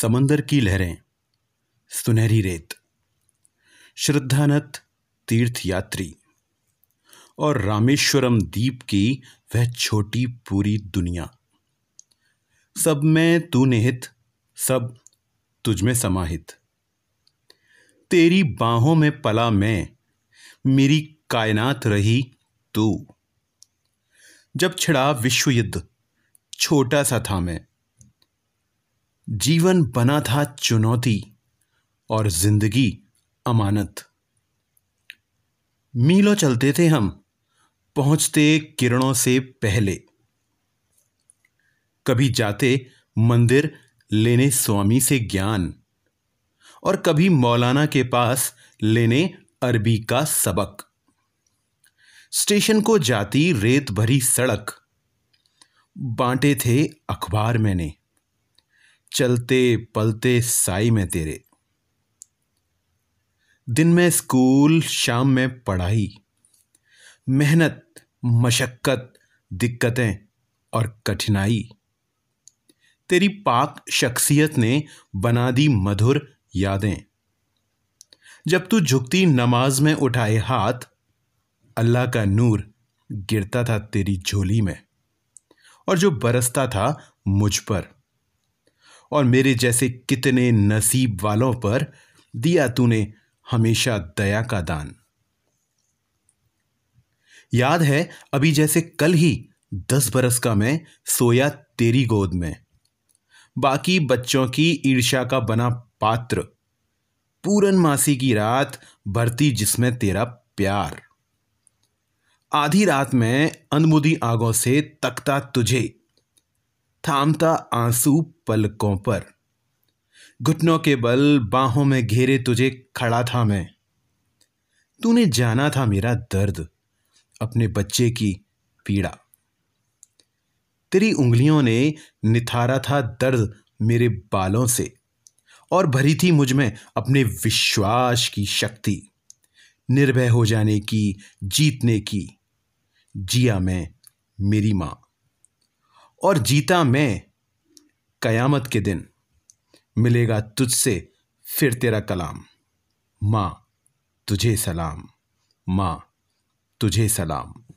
समंदर की लहरें, सुनहरी रेत, श्रद्धानथ तीर्थ यात्री और रामेश्वरम द्वीप की वह छोटी पूरी दुनिया, सब में तू निहित, सब तुझमें समाहित। तेरी बाहों में पला मैं, मेरी कायनात रही तू। जब छिड़ा विश्व युद्ध, छोटा सा था मैं। जीवन बना था चुनौती और जिंदगी अमानत। मीलों चलते थे हम, पहुंचते किरणों से पहले। कभी जाते मंदिर लेने स्वामी से ज्ञान, और कभी मौलाना के पास लेने अरबी का सबक। स्टेशन को जाती रेत भरी सड़क, बांटे थे अखबार मैंने, चलते पलते साई में तेरे। दिन में स्कूल, शाम में पढ़ाई, मेहनत, मशक्कत, दिक्कतें और कठिनाई। तेरी पाक शख्सियत ने बना दी मधुर यादें। जब तू झुकती नमाज में उठाए हाथ, अल्लाह का नूर गिरता था तेरी झोली में, और जो बरसता था मुझ पर और मेरे जैसे कितने नसीब वालों पर। दिया तूने हमेशा दया का दान। याद है अभी जैसे कल ही 10 बरस का मैं सोया तेरी गोद में, बाकी बच्चों की ईर्ष्या का बना पात्र। पूरन मासी की रात भरती जिसमें तेरा प्यार। आधी रात में अनमुदी आंखों से तकता तुझे, थामता आंसू पलकों पर। घुटनों के बल बाहों में घेरे तुझे खड़ा था मैं। तूने जाना था मेरा दर्द, अपने बच्चे की पीड़ा। तेरी उंगलियों ने निथारा था दर्द मेरे बालों से, और भरी थी मुझ में अपने विश्वास की शक्ति। निर्भय हो जाने की, जीतने की। जिया मैं, मेरी माँ, और जीता मैं। कयामत के दिन मिलेगा तुझसे फिर तेरा कलाम। माँ तुझे सलाम, माँ तुझे सलाम।